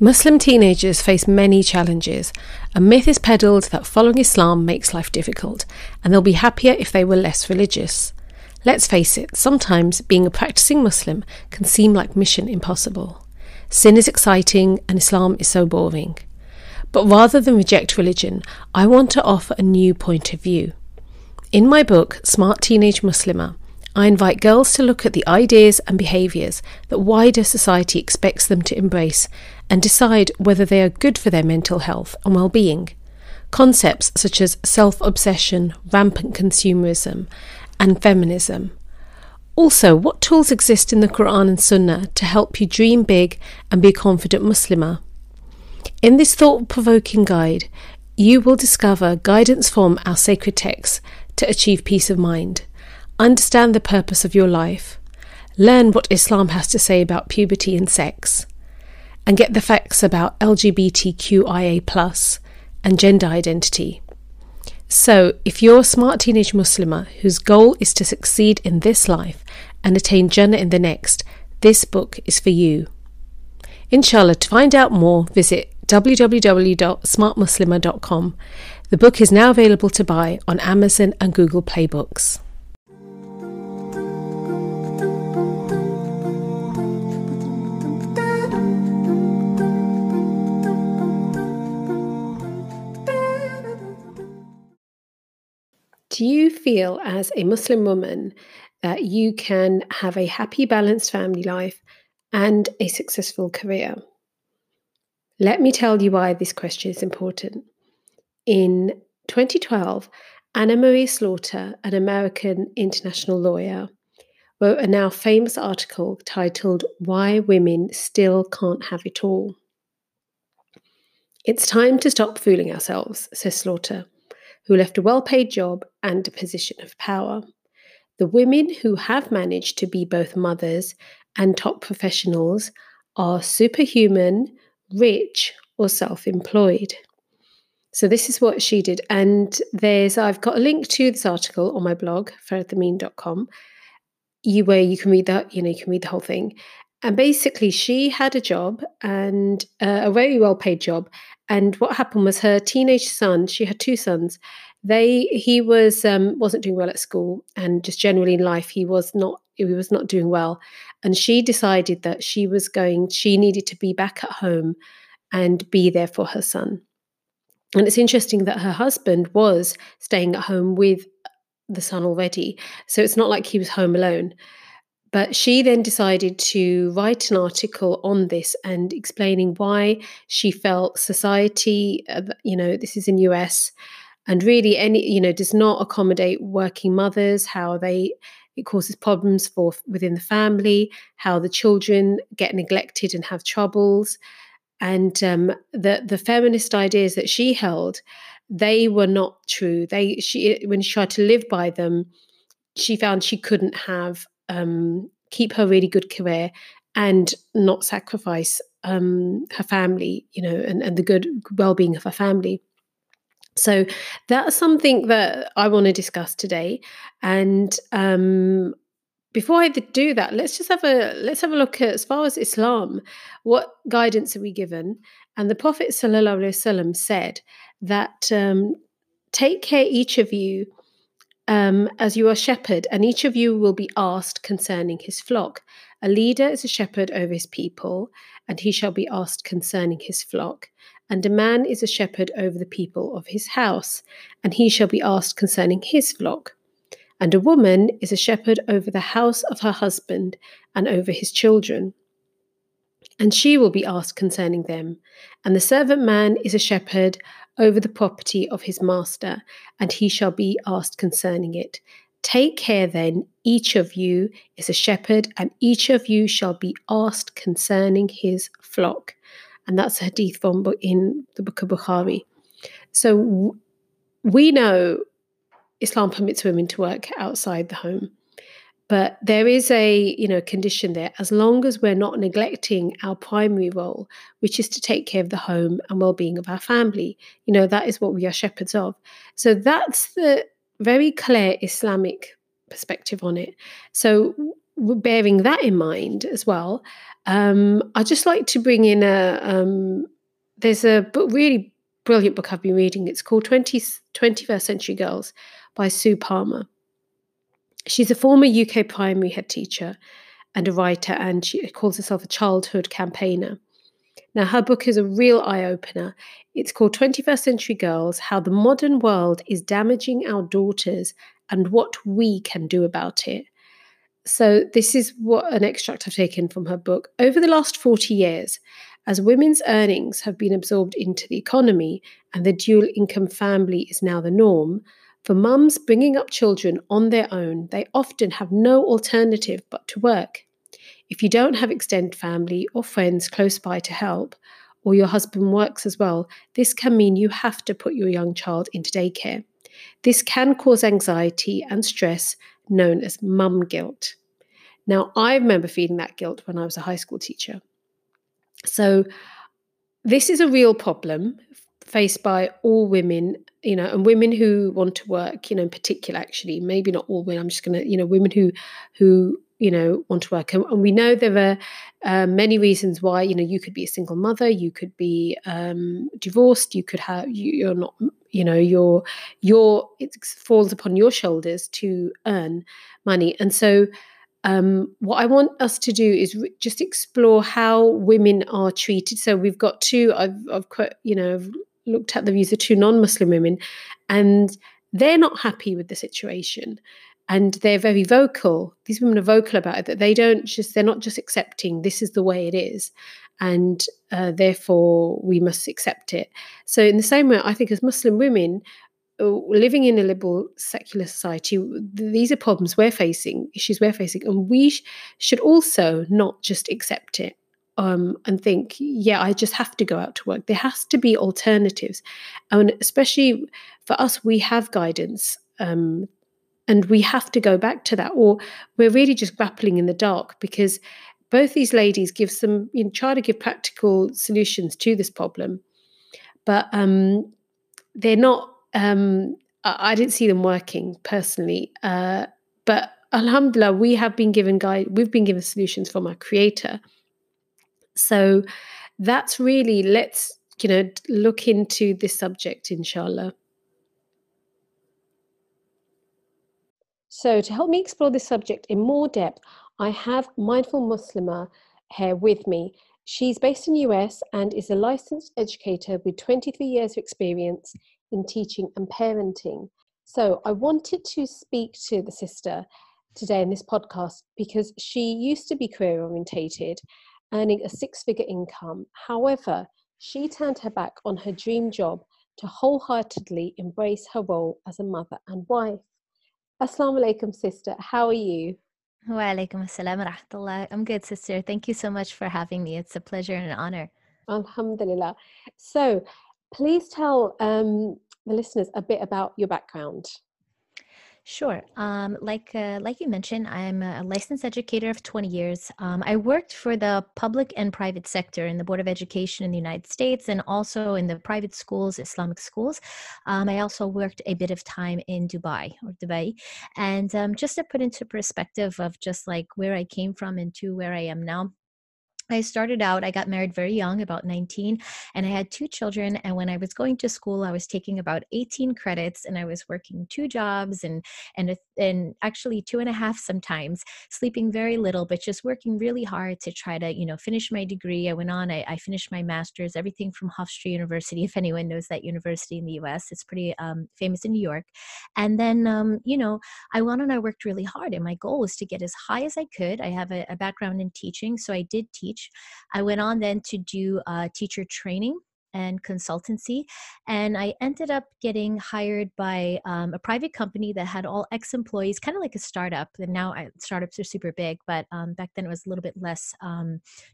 Muslim teenagers face many challenges. A myth is peddled that following Islam makes life difficult, and they'll be happier if they were less religious. Let's face it, sometimes being a practicing Muslim can seem like mission impossible. Sin is exciting and Islam is so boring. But rather than reject religion, I want to offer a new point of view. In my book, Smart Teenage Muslimah, I invite girls to look at the ideas and behaviours that wider society expects them to embrace and decide whether they are good for their mental health and well-being. Concepts such as self-obsession, rampant consumerism and feminism. Also, what tools exist in the Quran and Sunnah to help you dream big and be a confident Muslimah? In this thought-provoking guide, you will discover guidance from our sacred texts to achieve peace of mind. Understand the purpose of your life, learn what Islam has to say about puberty and sex, and get the facts about LGBTQIA+ and gender identity. So, if you're a smart teenage Muslimah whose goal is to succeed in this life and attain Jannah in the next, this book is for you. Inshallah, to find out more, visit www.smartmuslima.com. The book is now available to buy on Amazon and Google Play Books. Do you feel as a Muslim woman that you can have a happy, balanced family life and a successful career? Let me tell you why this question is important. In 2012, Anne-Marie Slaughter, an American international lawyer, wrote a now famous article titled "Why Women Still Can't Have It All." "It's time to stop fooling ourselves," says Slaughter, who left a well-paid job and a position of power. "The women who have managed to be both mothers and top professionals are superhuman, rich, or self-employed." So this is what she did. And I've got a link to this article on my blog, farhatamin.com, where you can read that, you can read the whole thing. And basically she had a job, and a very well-paid job. And what happened was her teenage son, she had two sons, he was wasn't doing well at school, and just generally in life he was not doing well. And she decided that she needed to be back at home and be there for her son. And it's interesting that her husband was staying at home with the son already. So it's not like he was home alone. But she then decided to write an article on this and explaining why she felt society, this is in the US, and really does not accommodate working mothers, it causes problems within the family, how the children get neglected and have troubles. And the feminist ideas that she held, they were not true. When she tried to live by them, she found she couldn't keep her really good career and not sacrifice her family, and the good well-being of her family. So that's something that I want to discuss today. And before I do that, let's have a look at, as far as Islam, what guidance are we given? And the Prophet ﷺ said that take care, each of you, as you are shepherd, and each of you will be asked concerning his flock. A leader is a shepherd over his people, and he shall be asked concerning his flock. And a man is a shepherd over the people of his house, and he shall be asked concerning his flock. And a woman is a shepherd over the house of her husband and over his children, and she will be asked concerning them. And the servant man is a shepherd over the property of his master, and he shall be asked concerning it. Take care then, each of you is a shepherd, and each of you shall be asked concerning his flock. And that's a hadith from in the book of Bukhari. So we know Islam permits women to work outside the home, but there is a condition there. As long as we're not neglecting our primary role, which is to take care of the home and well-being of our family, that is what we are shepherds of. So that's the very clear Islamic perspective on it. So bearing that in mind as well, I'd just like to bring in there's a really brilliant book I've been reading. It's called 21st Century Girls by Sue Palmer. She's a former UK primary head teacher and a writer, and she calls herself a childhood campaigner. Now, her book is a real eye-opener. It's called 21st Century Girls, How the Modern World is Damaging Our Daughters and What We Can Do About It. So this is what an extract I've taken from her book. Over the last 40 years, as women's earnings have been absorbed into the economy and the dual-income family is now the norm, for mums bringing up children on their own, they often have no alternative but to work. If you don't have extended family or friends close by to help, or your husband works as well, this can mean you have to put your young child into daycare. This can cause anxiety and stress known as mum guilt. Now, I remember feeling that guilt when I was a high school teacher. So this is a real problem faced by all women, you know, and women who want to work, you know, in particular, actually, maybe not all women, I'm just going to, you know, women who you know, want to work. And we know there are many reasons why, you know, you could be a single mother, you could be divorced, you could have, you're not, you know, it falls upon your shoulders to earn money. And so what I want us to do is just explore how women are treated. So we've got I've looked at the views of two non-Muslim women, and they're not happy with the situation. And they're very vocal. These women are vocal about it, that they're not just accepting this is the way it is, and therefore we must accept it. So in the same way, I think as Muslim women living in a liberal secular society, these are problems we're facing, issues we're facing, and we should also not just accept it and think, yeah, I just have to go out to work. There has to be alternatives. And especially for us, we have guidance and we have to go back to that, or we're really just grappling in the dark, because both these ladies try to give practical solutions to this problem, but they're not. I didn't see them working personally, but alhamdulillah, we have been given We've been given solutions from our Creator. So that's really, let's look into this subject, inshallah. So to help me explore this subject in more depth, I have Mindful Muslimah here with me. She's based in the US and is a licensed educator with 23 years of experience in teaching and parenting. So I wanted to speak to the sister today in this podcast because she used to be career orientated, earning a six-figure income. However, she turned her back on her dream job to wholeheartedly embrace her role as a mother and wife. Assalamu alaikum, sister. How are you? Wa alaikum assalam wa rahmatullah. I'm good, sister. Thank you so much for having me. It's a pleasure and an honor. Alhamdulillah. So please tell the listeners a bit about your background. Sure. Like you mentioned, I'm a licensed educator of 20 years. I worked for the public and private sector in the Board of Education in the United States and also in the private schools, Islamic schools. I also worked a bit of time in Dubai. And just to put into perspective of just like where I came from and to where I am now, I started out, I got married very young, about 19, and I had two children. And when I was going to school, I was taking about 18 credits and I was working two jobs and actually 2.5 sometimes, sleeping very little, but just working really hard to try to, finish my degree. I went on, I finished my master's, everything from Hofstra University. If anyone knows that university in the US, it's pretty famous in New York. And then, I went on, I worked really hard, and my goal was to get as high as I could. I have a background in teaching, so I did teach. I went on then to do teacher training and consultancy, and I ended up getting hired by a private company that had all ex-employees, kind of like a startup. And now startups are super big, but back then it was a little bit less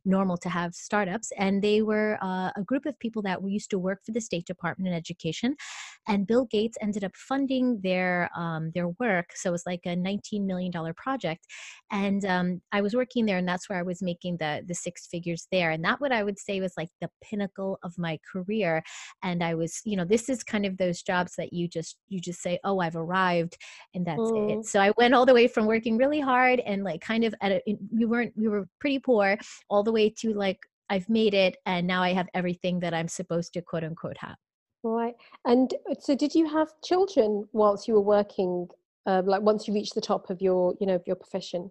normal to have startups. And they were a group of people that were used to work for the State Department in education, And Bill Gates ended up funding their work. So it was like a $19 million project. And I was working there, and that's where I was making the six figures there. And that, what I would say, was like the pinnacle of my career. And I was, you know, this is kind of those jobs that you just say, oh, I've arrived, and that's it. So I went all the way from working really hard and like kind of we were pretty poor, all the way to like, I've made it, and now I have everything that I'm supposed to quote unquote have. Right. And so did you have children whilst you were working, like once you reached the top of your, you know, your profession?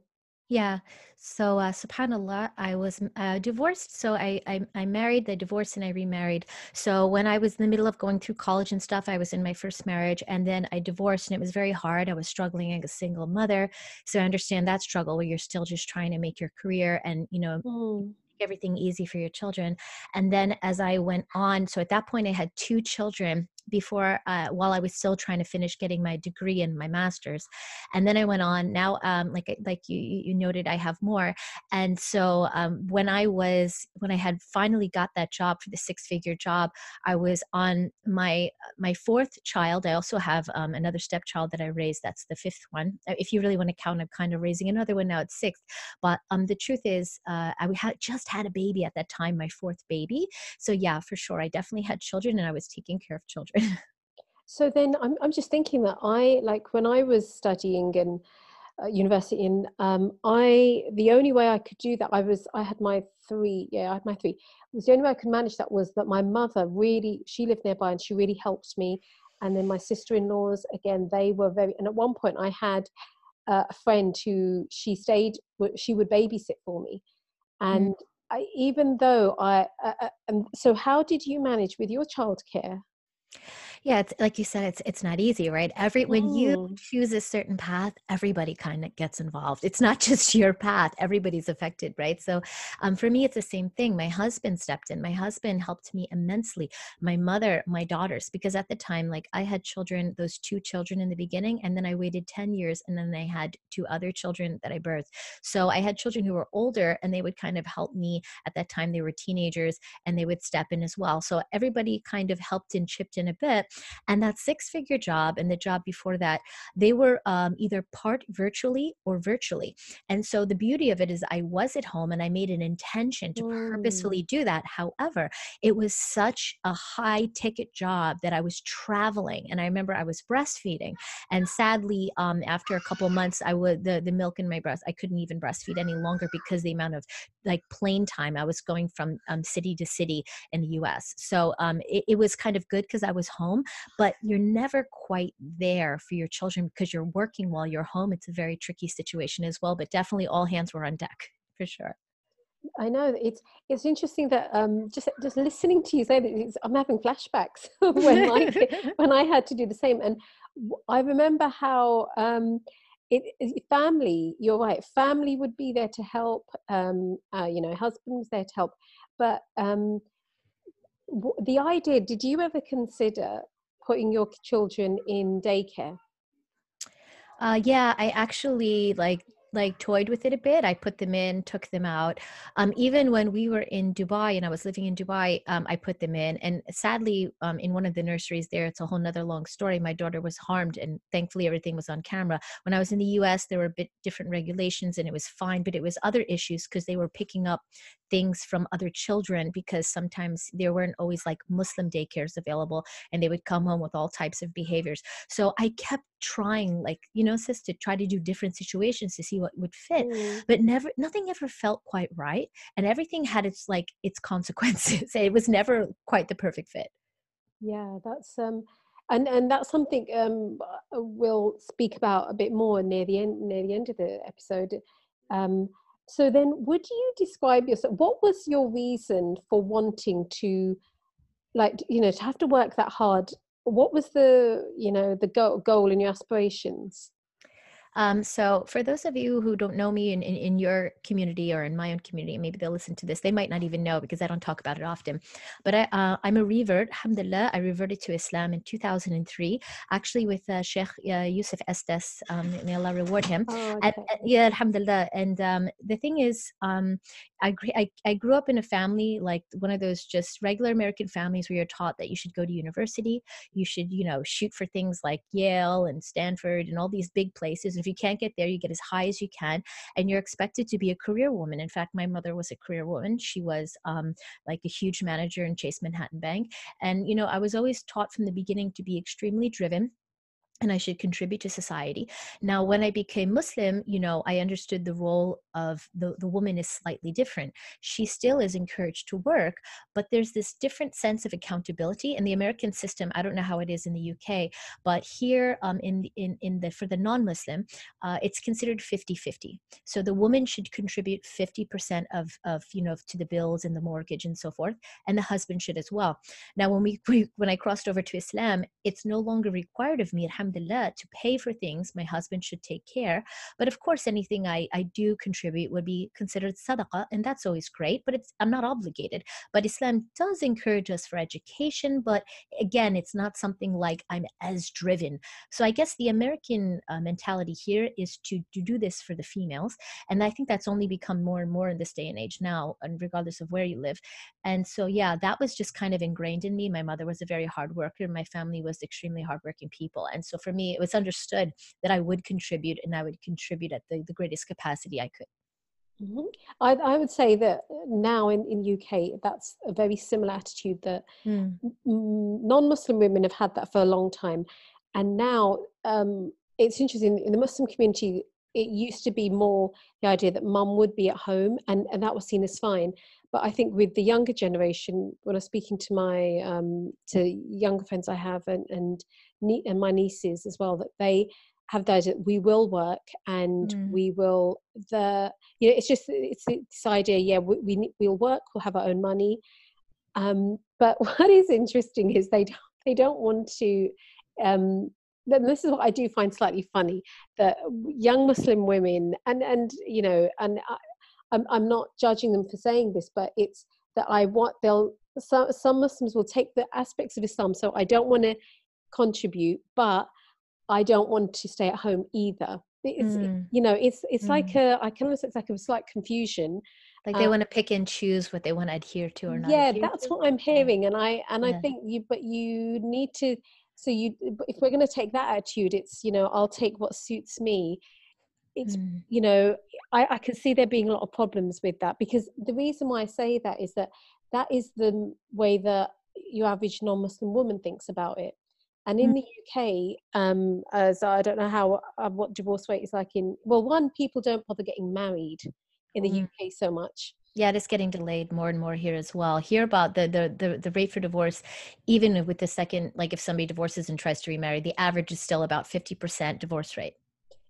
Yeah. So subhanAllah, I was divorced. So I married, I divorced, and I remarried. So when I was in the middle of going through college and stuff, I was in my first marriage, and then I divorced, and it was very hard. I was struggling as a single mother. So I understand that struggle where you're still just trying to make your career and, you know, everything easy for your children. And then as I went on, so at that point I had two children before, while I was still trying to finish getting my degree and my master's. And then I went on now, like you noted, I have more. And so when I had finally got that job for the six-figure job, I was on my fourth child. I also have another stepchild that I raised. That's the fifth one. If you really want to count, I'm kind of raising another one now. It's sixth. But the truth is, I just had a baby at that time, my fourth baby. So yeah, for sure, I definitely had children, and I was taking care of children. So then I'm just thinking that I, like when I was studying in university, and the only way I could do that, I had my three. It was the only way I could manage that was that my mother really, she lived nearby and she really helped me. And then my sister-in-laws, again, they were very, and at one point I had a friend who she would babysit for me. And so how did you manage with your childcare? Yeah, it's like you said, it's not easy, right? When you choose a certain path, everybody kind of gets involved. It's not just your path. Everybody's affected, right? So for me, it's the same thing. My husband stepped in. My husband helped me immensely. My mother, my daughters, because at the time, like I had children, those two children in the beginning, and then I waited 10 years and then I had two other children that I birthed. So I had children who were older, and they would kind of help me. At that time, they were teenagers, and they would step in as well. So everybody kind of helped and chipped in a bit. And that six-figure job and the job before that, they were either part virtually or virtually. And so the beauty of it is I was at home, and I made an intention to purposefully do that. However, it was such a high-ticket job that I was traveling. And I remember I was breastfeeding. And sadly, after a couple of months, the milk in my breast, I couldn't even breastfeed any longer because the amount of like plane time, I was going from city to city in the US. So it was kind of good because I was home, but you're never quite there for your children because you're working while you're home. It's a very tricky situation as well, but definitely all hands were on deck for sure. I know it's interesting that just listening to you say that, I'm having flashbacks when I had to do the same. And I remember how family, you're right, family would be there to help, you know, husband was there to help, but the idea, did you ever consider putting your children in daycare? Yeah, I actually like toyed with it a bit. I put them in, took them out. Even when we were in Dubai and I was living in Dubai, I put them in. And sadly, in one of the nurseries there, it's a whole nother long story. My daughter was harmed, and thankfully everything was on camera. When I was in the US, there were a bit different regulations and it was fine, but it was other issues because they were picking up things from other children, because sometimes there weren't always like Muslim daycares available, and they would come home with all types of behaviors. So I kept trying, like, you know, sis, to try to do different situations to see what would fit, but nothing ever felt quite right. And everything had its consequences. It was never quite the perfect fit. Yeah, that's, and that's something we'll speak about a bit more near the end of the episode. So then would you describe yourself, what was your reason for wanting to, like, you know, to have to work that hard? What was the, you know, the goal and your aspirations? So for those of you who don't know me in your community or in my own community, maybe they'll listen to this. They might not even know because I don't talk about it often. But I'm a revert, alhamdulillah. I reverted to Islam in 2003, actually with Sheikh Yusuf Estes, may Allah reward him. Oh, okay. Yeah, alhamdulillah. And the thing is, I grew up in a family, like one of those just regular American families where you're taught that you should go to university, you should, you know, shoot for things like Yale and Stanford and all these big places. If you can't get there, you get as high as you can, and you're expected to be a career woman. In fact, my mother was a career woman. She was like a huge manager in Chase Manhattan Bank. And, you know, I was always taught from the beginning to be extremely driven, and I should contribute to society. Now, when I became Muslim, you know, I understood the role of the woman is slightly different. She still is encouraged to work, but there's this different sense of accountability. In the American system, I don't know how it is in the UK, but here for the non-Muslim, it's considered 50-50. So the woman should contribute 50% of, you know, to the bills and the mortgage and so forth, and the husband should as well. Now, when I crossed over to Islam, it's no longer required of me, alhamdulillah, to pay for things. My husband should take care. But of course, anything I do contribute would be considered sadaqah, and that's always great, but I'm not obligated. But Islam does encourage us for education, but again, it's not something like I'm as driven. So I guess the American mentality here is to do this for the females, and I think that's only become more and more in this day and age now, and regardless of where you live. And so, yeah, that was just kind of ingrained in me. My mother was a very hard worker. My family was extremely hardworking people. And so for me, it was understood that I would contribute, and I would contribute at the greatest capacity I could. Mm-hmm. I would say that now in UK, that's a very similar attitude that non-Muslim women have had that for a long time. And now it's interesting, in the Muslim community, it used to be more the idea that mum would be at home, and that was seen as fine. But I think with the younger generation, when I was speaking to my to younger friends I have and my nieces as well, that they have the idea that we will work and we will you know, it's this idea, yeah, we'll work, we'll have our own money. But what is interesting is they don't want to. This is what I do find slightly funny, that young Muslim women and you know and. I'm not judging them for saying this, but it's that some Muslims will take the aspects of Islam. So I don't want to contribute, but I don't want to stay at home either. It's, you know, it's like I can almost say it's like a slight confusion. Like they want to pick and choose what they want to adhere to or not. Yeah, that's what I'm hearing. And I think you need to, if we're going to take that attitude, it's, you know, I'll take what suits me. It's, you know, I can see there being a lot of problems with that, because the reason why I say that is that is the way that your average non-Muslim woman thinks about it. And in the UK, as I don't know what divorce rate is like one, people don't bother getting married in the UK so much. Yeah, it is getting delayed more and more here as well. Hear about the rate for divorce, even with the second, like if somebody divorces and tries to remarry, the average is still about 50% divorce rate.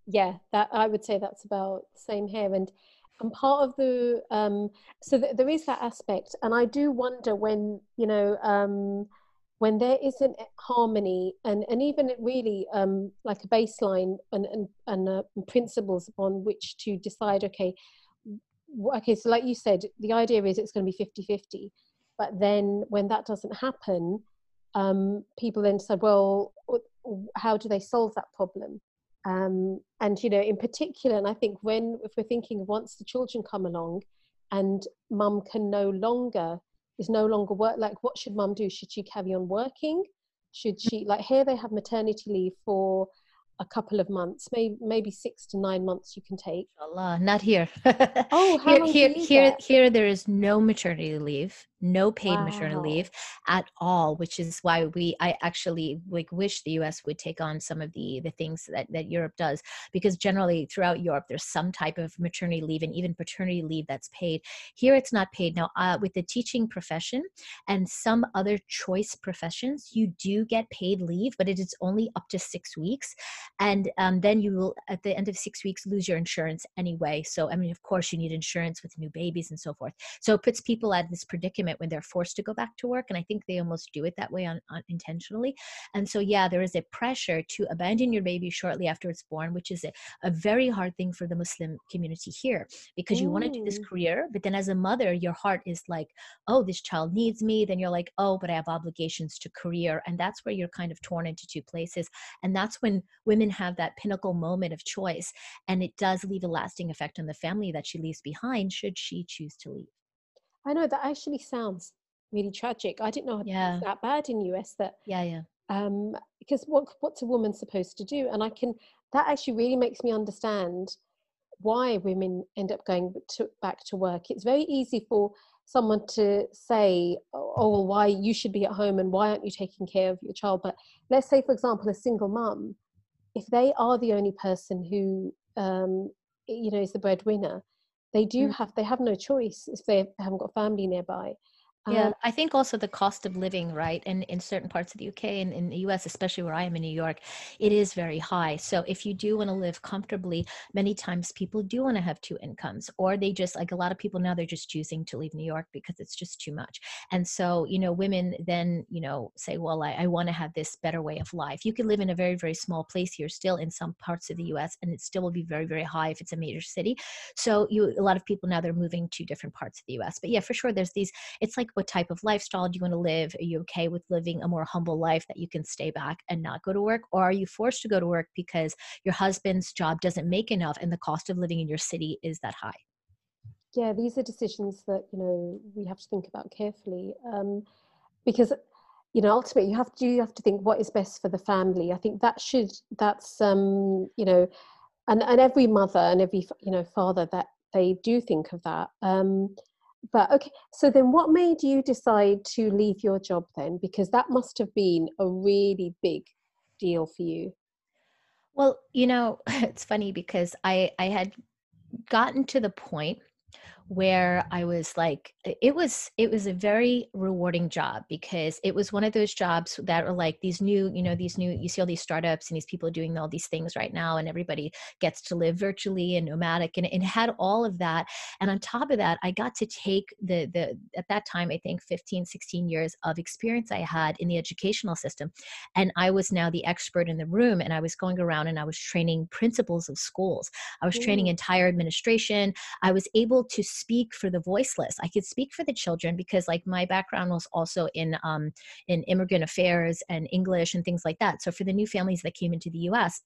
Yeah, that I would say that's about the same here, and part of the there is that aspect, and I do wonder when you know when there isn't harmony and even really like a baseline and principles upon which to decide. Okay, so like you said, the idea is it's going to be 50-50, but then when that doesn't happen, people then decide, well, how do they solve that problem? And, you know, in particular, and I think if we're thinking once the children come along and mum can no longer work, like what should mum do? Should she carry on working? Should she, like here they have maternity leave for a couple of months, maybe 6 to 9 months you can take. Allah, not here. Oh, how here there is no maternity leave. No paid maternity leave at all, which is why I actually like wish the US would take on some of the things that Europe does, because generally throughout Europe, there's some type of maternity leave and even paternity leave that's paid. Here, it's not paid. Now, with the teaching profession and some other choice professions, you do get paid leave, but it is only up to 6 weeks. And then you will, at the end of 6 weeks, lose your insurance anyway. So, I mean, of course, you need insurance with new babies and so forth. So it puts people at this predicament moment when they're forced to go back to work. And I think they almost do it that way unintentionally. And so, yeah, there is a pressure to abandon your baby shortly after it's born, which is a very hard thing for the Muslim community here, because you want to do this career, but then as a mother, your heart is like, oh, this child needs me. Then you're like, oh, but I have obligations to career. And that's where you're kind of torn into two places. And that's when women have that pinnacle moment of choice. And it does leave a lasting effect on the family that she leaves behind, should she choose to leave. I know, that actually sounds really tragic. I didn't know it was that bad in US that. Yeah, yeah. Because what's a woman supposed to do? And that actually really makes me understand why women end up going back to work. It's very easy for someone to say, oh, well, why you should be at home and why aren't you taking care of your child? But let's say, for example, a single mum, if they are the only person who, is the breadwinner, they have no choice if they haven't got family nearby. Yeah, I think also the cost of living, right? And in certain parts of the UK and in the US, especially where I am in New York, it is very high. So if you do want to live comfortably, many times people do want to have two incomes, or they just, like a lot of people now, they're just choosing to leave New York because it's just too much. And so, women then, say, well, I want to have this better way of life. You can live in a very, very small place here still in some parts of the US, and it still will be very, very high if it's a major city. So a lot of people now, they're moving to different parts of the US. But yeah, for sure, there's these, it's like, what type of lifestyle do you want to live? Are you okay with living a more humble life that you can stay back and not go to work? Or are you forced to go to work because your husband's job doesn't make enough and the cost of living in your city is that high? Yeah, these are decisions that, we have to think about carefully, because, ultimately you have to think what is best for the family. I think and every mother and every, father, that they do think of that. But okay, so then what made you decide to leave your job then? Because that must have been a really big deal for you. Well, it's funny because I had gotten to the point where I was like, it was a very rewarding job, because it was one of those jobs that are like these new, you see all these startups and these people doing all these things right now, and everybody gets to live virtually and nomadic, and it had all of that. And on top of that, I got to take the at that time, I think 15, 16 years of experience I had in the educational system. And I was now the expert in the room, and I was going around and I was training principals of schools. I was training entire administration. I was able to speak for the voiceless. I could speak for the children, because like my background was also in immigrant affairs and English and things like that. So for the new families that came into the US,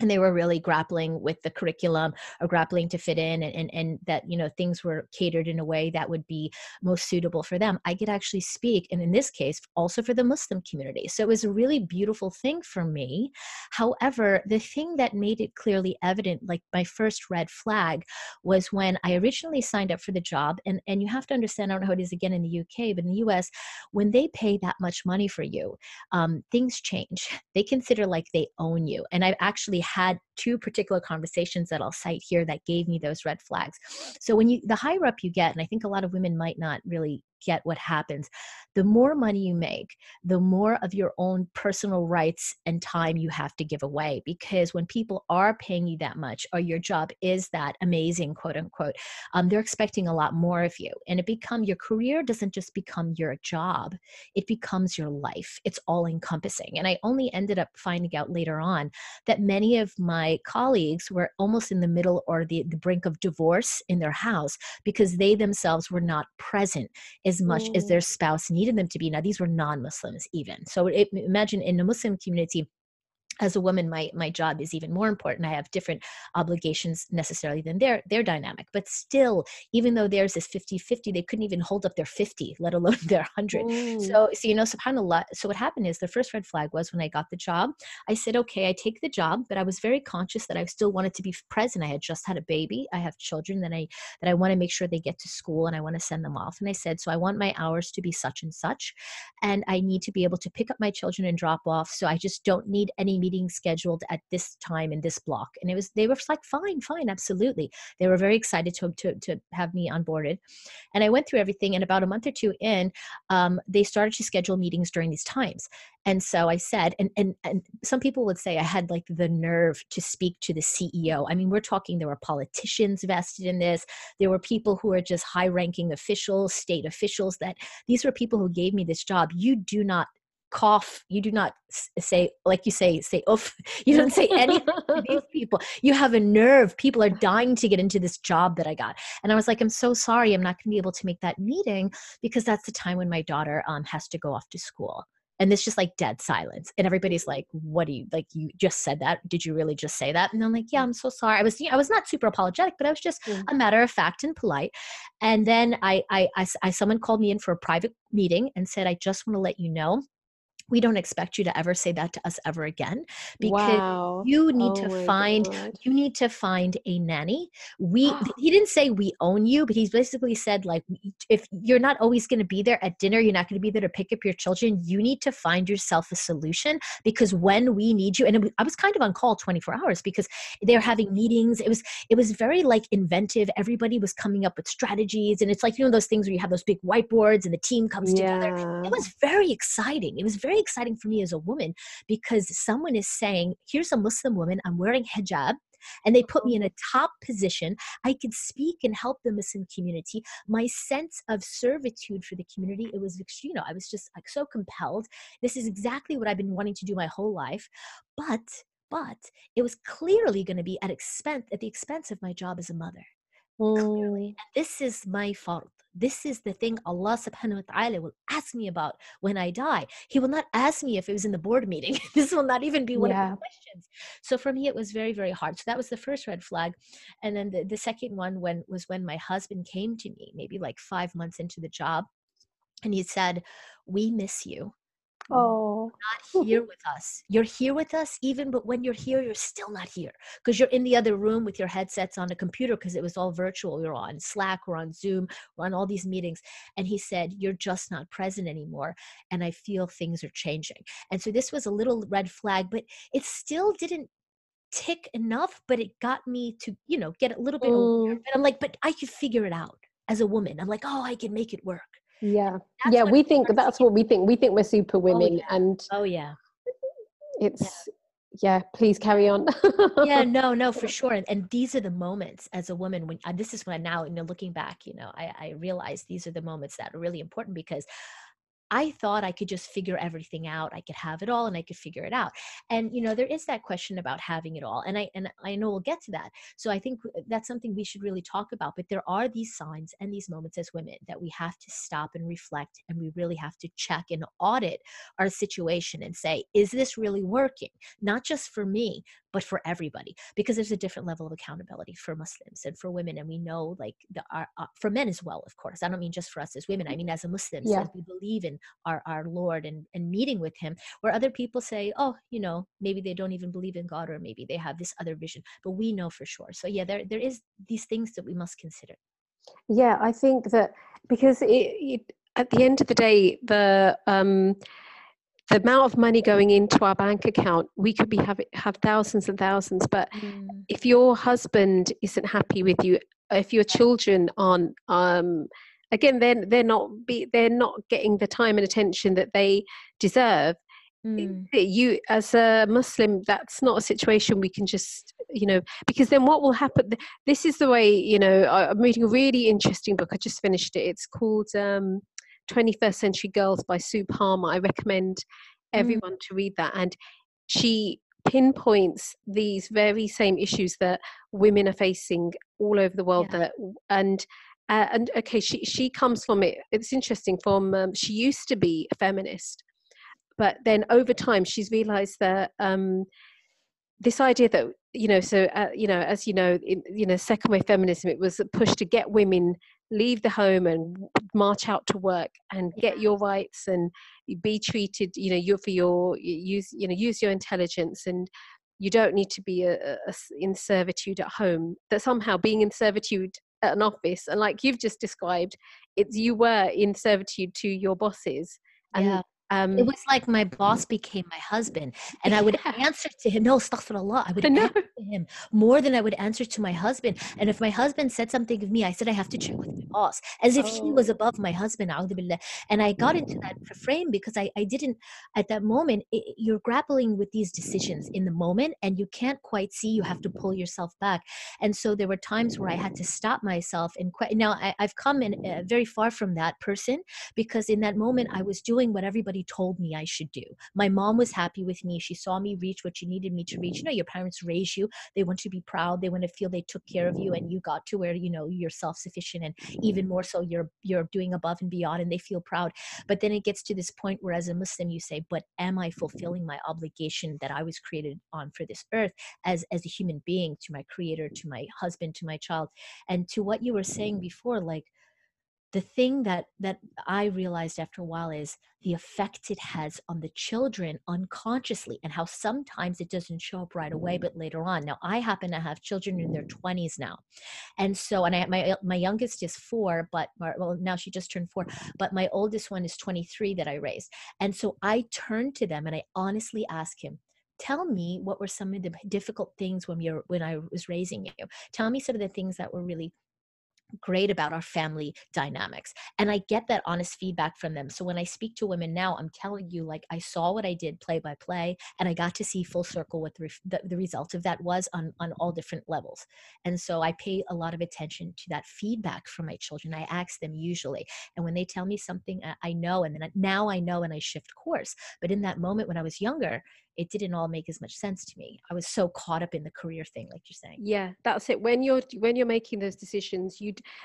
and they were really grappling with the curriculum or grappling to fit in and that, things were catered in a way that would be most suitable for them. I could actually speak. And in this case, also for the Muslim community. So it was a really beautiful thing for me. However, the thing that made it clearly evident, like my first red flag, was when I originally signed up for the job. And you have to understand, I don't know how it is again in the UK, but in the US, when they pay that much money for you, things change. They consider like they own you. And I've actually had two particular conversations that I'll cite here that gave me those red flags. So when the higher up you get, and I think a lot of women might not really get what happens, the more money you make, the more of your own personal rights and time you have to give away. Because when people are paying you that much, or your job is that amazing, quote unquote, they're expecting a lot more of you. And your career doesn't just become your job, it becomes your life. It's all encompassing. And I only ended up finding out later on that many of my colleagues were almost in the middle or the brink of divorce in their house, because they themselves were not present as much as their spouse needed them to be. Now, these were non-Muslims even. So imagine in a Muslim community, as a woman, my job is even more important. I have different obligations necessarily than their dynamic. But still, even though theirs is 50-50, they couldn't even hold up their 50, let alone their 100. So, subhanAllah. So what happened is, the first red flag was when I got the job, I said, okay, I take the job, but I was very conscious that I still wanted to be present. I had just had a baby. I have children that I want to make sure they get to school, and I want to send them off. And I said, so I want my hours to be such and such, and I need to be able to pick up my children and drop off. So I just don't need any meeting scheduled at this time in this block. And it was, they were like, fine, absolutely. They were very excited to have me onboarded. And I went through everything, and about a month or two in, they started to schedule meetings during these times. And so I said, and some people would say I had like the nerve to speak to the CEO. I mean, we're talking, there were politicians vested in this. There were people who are just high ranking officials, state officials, that these were people who gave me this job. You do not cough. You do not say, like you say, oof. You don't say anything to these people. You have a nerve. People are dying to get into this job that I got. And I was like, I'm so sorry. I'm not going to be able to make that meeting because that's the time when my daughter has to go off to school. And it's just like dead silence. And everybody's like, what do you, like, you just said that? Did you really just say that? And I'm like, yeah, I'm so sorry. I was not super apologetic, but I was just a matter of fact and polite. And then someone called me in for a private meeting and said, I just want to let you know, we don't expect you to ever say that to us ever again, because you need to find a nanny. He didn't say we own you, but he's basically said, like, if you're not always going to be there at dinner, you're not going to be there to pick up your children. You need to find yourself a solution, because when we need you, and I was kind of on call 24 hours because they're having meetings. It was very like inventive. Everybody was coming up with strategies, and it's like, you know, those things where you have those big whiteboards and the team comes together. It was very exciting. It was very exciting for me as a woman, because someone is saying, here's a Muslim woman, I'm wearing hijab, and they put me in a top position. I could speak and help the Muslim community. My sense of servitude for the community, it was, you know, I was just like so compelled. This is exactly what I've been wanting to do my whole life. But it was clearly going to be at the expense of my job as a mother. Clearly. And this is my fault. This is the thing Allah subhanahu wa ta'ala will ask me about when I die. He will not ask me if it was in the board meeting. This will not even be one of the questions. So for me, it was very, very hard. So that was the first red flag. And then the second one was when my husband came to me, maybe like 5 months into the job. And he said, we miss you. Oh, you're not here with us. You're here with us even, but when you're here, you're still not here, because you're in the other room with your headsets on a computer, because it was all virtual. You're on Slack, we're on Zoom, we're on all these meetings. And he said, you're just not present anymore. And I feel things are changing. And so this was a little red flag, but it still didn't tick enough, but it got me to, you know, get a little bit aware. And I'm like, but I could figure it out as a woman. I'm like, oh, I can make it work. Yeah. Yeah. We think that's what we think. We think we're super women. Please carry on. No, for sure. And these are the moments as a woman when this is when now, you know, looking back, you know, I realize these are the moments that are really important, because I thought I could just figure everything out. I could have it all and I could figure it out. And, you know, there is that question about having it all. And I know we'll get to that. So I think that's something we should really talk about. But there are these signs and these moments as women that we have to stop and reflect, and we really have to check and audit our situation and say, is this really working? Not just for me, but for everybody, because there's a different level of accountability for Muslims and for women. And we know, like, for men as well, of course. I don't mean just for us as women. I mean, as a Muslim, so we believe in our Lord and meeting with him, where other people say, oh, you know, maybe they don't even believe in God, or maybe they have this other vision, but we know for sure. So there is these things that we must consider. Yeah, I think that, because at the end of the day, the amount of money going into our bank account, we could be have thousands and thousands, but if your husband isn't happy with you, if your children aren't, again, they're not getting the time and attention that they deserve. You, as a Muslim, that's not a situation we can just, you know, because then what will happen? This is the way, you know, I'm reading a really interesting book. I just finished it. It's called 21st Century Girls by Sue Palmer. I recommend everyone to read that. And she pinpoints these very same issues that women are facing all over the world. She comes from it. It's interesting. From she used to be a feminist, but then over time she's realised that this idea that, you know, as you know, second wave feminism, it was a push to get women leave the home and march out to work and get your rights and be treated. You know, use your intelligence, and you don't need to be in servitude at home. That somehow being in servitude at an office, and like you've just described, you were in servitude to your bosses, and It was like my boss became my husband, and I would answer to him. No, astaghfirullah. I would answer to him more than I would answer to my husband. And if my husband said something of me, I said, I have to check with my boss, as if he was above my husband. And I got into that frame because I didn't, at that moment, you're grappling with these decisions in the moment, and you can't quite see, you have to pull yourself back. And so there were times where I had to stop myself. And now I've come in very far from that person, because in that moment, I was doing what everybody told me I should do. My mom was happy with me. She saw me reach what she needed me to reach. You know, your parents raise you. They want to be proud. They want to feel they took care of you, and you got to where, you know, you're self-sufficient, and even more so you're doing above and beyond, and they feel proud. But then it gets to this point where as a Muslim, you say, but am I fulfilling my obligation that I was created on for this earth as a human being, to my creator, to my husband, to my child? And to what you were saying before, like, the thing that I realized after a while is the effect it has on the children unconsciously, and how sometimes it doesn't show up right away, but later on. Now, I happen to have children in their 20s now. And so, and my youngest is 4, but well, now she just turned 4, but my oldest one is 23 that I raised. And so I turned to them and I honestly asked him, tell me what were some of the difficult things when I was raising you. Tell me some of the things that were really great about our family dynamics. And I get that honest feedback from them. So when I speak to women now, I'm telling you, like, I saw what I did play by play, and I got to see full circle what the result of that was on all different levels. And so I pay a lot of attention to that feedback from my children. I ask them usually, and when they tell me something, I know, and then now I know, and I shift course. But in that moment when I was younger, it didn't all make as much sense to me. I was so caught up in the career thing, like you're saying. Yeah, that's it. When you're making those decisions,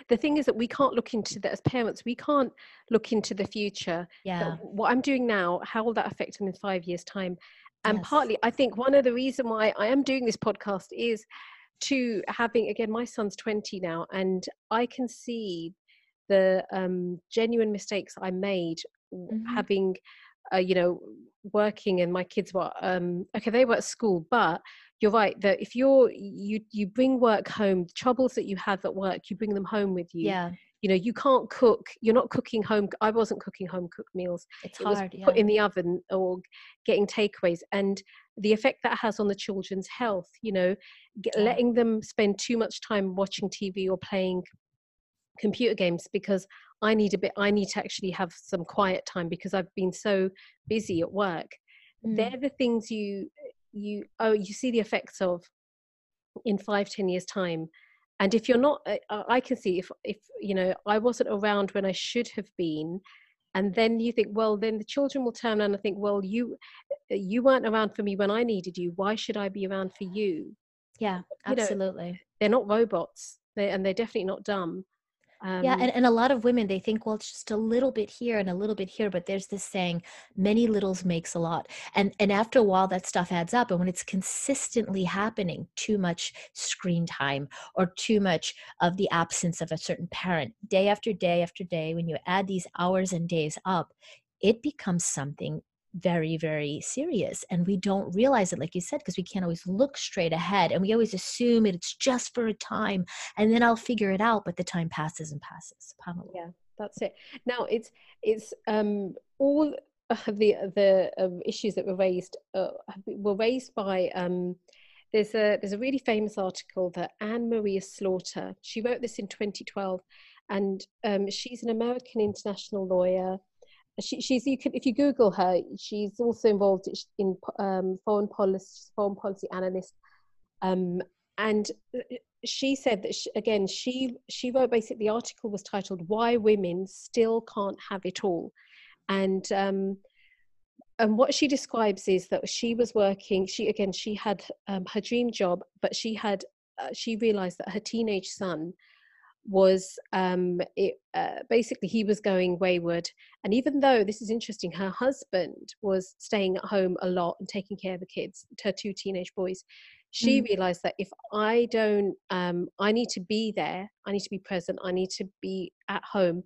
the thing is that we can't look into that as parents. We can't look into the future. Yeah. What I'm doing now, how will that affect them in 5 years' time? And yes. Partly, I think one of the reason why I am doing this podcast is to having, again, my son's 20 now, and I can see the genuine mistakes I made having, you know, working, and my kids were okay, they were at school. But you're right that if you bring work home, the troubles that you have at work, you bring them home with you. Yeah. You know, you can't cook, you're not cooking home. I wasn't cooking home cooked meals. It was hard, put in the oven or getting takeaways, and the effect that has on the children's health, you know, letting them spend too much time watching TV or playing computer games, because I need to actually have some quiet time because I've been so busy at work. They're the things you see the effects of in 5-10 years time. And if you're not, I can see if you know, I wasn't around when I should have been, and then you think, well, then the children will turn around and think, well, you weren't around for me when I needed you, why should I be around for you? Yeah, absolutely. You know, they're not robots, and they're definitely not dumb. Yeah, and a lot of women, they think, well, it's just a little bit here and a little bit here, but there's this saying, many littles makes a lot. And after a while, that stuff adds up. And when it's consistently happening, too much screen time or too much of the absence of a certain parent, day after day after day, when you add these hours and days up, it becomes something very, very serious. And we don't realize it, like you said, because we can't always look straight ahead. And we always assume it's just for a time, and then I'll figure it out. But the time passes and passes. Pamela. Yeah, that's it. Now it's all of the issues that were raised by, there's a really famous article that Anne-Marie Slaughter, she wrote this in 2012, and she's an American international lawyer. If you Google her, she's also involved in foreign policy analyst, and she said that she wrote, basically the article was titled "Why Women Still Can't Have It All," and what she describes is that she was working. She had her dream job, but she realized that her teenage son was basically he was going wayward, and even though, this is interesting, her husband was staying at home a lot and taking care of the kids, her 2 teenage boys, she realized that if I don't I need to be there, I need to be present, I need to be at home,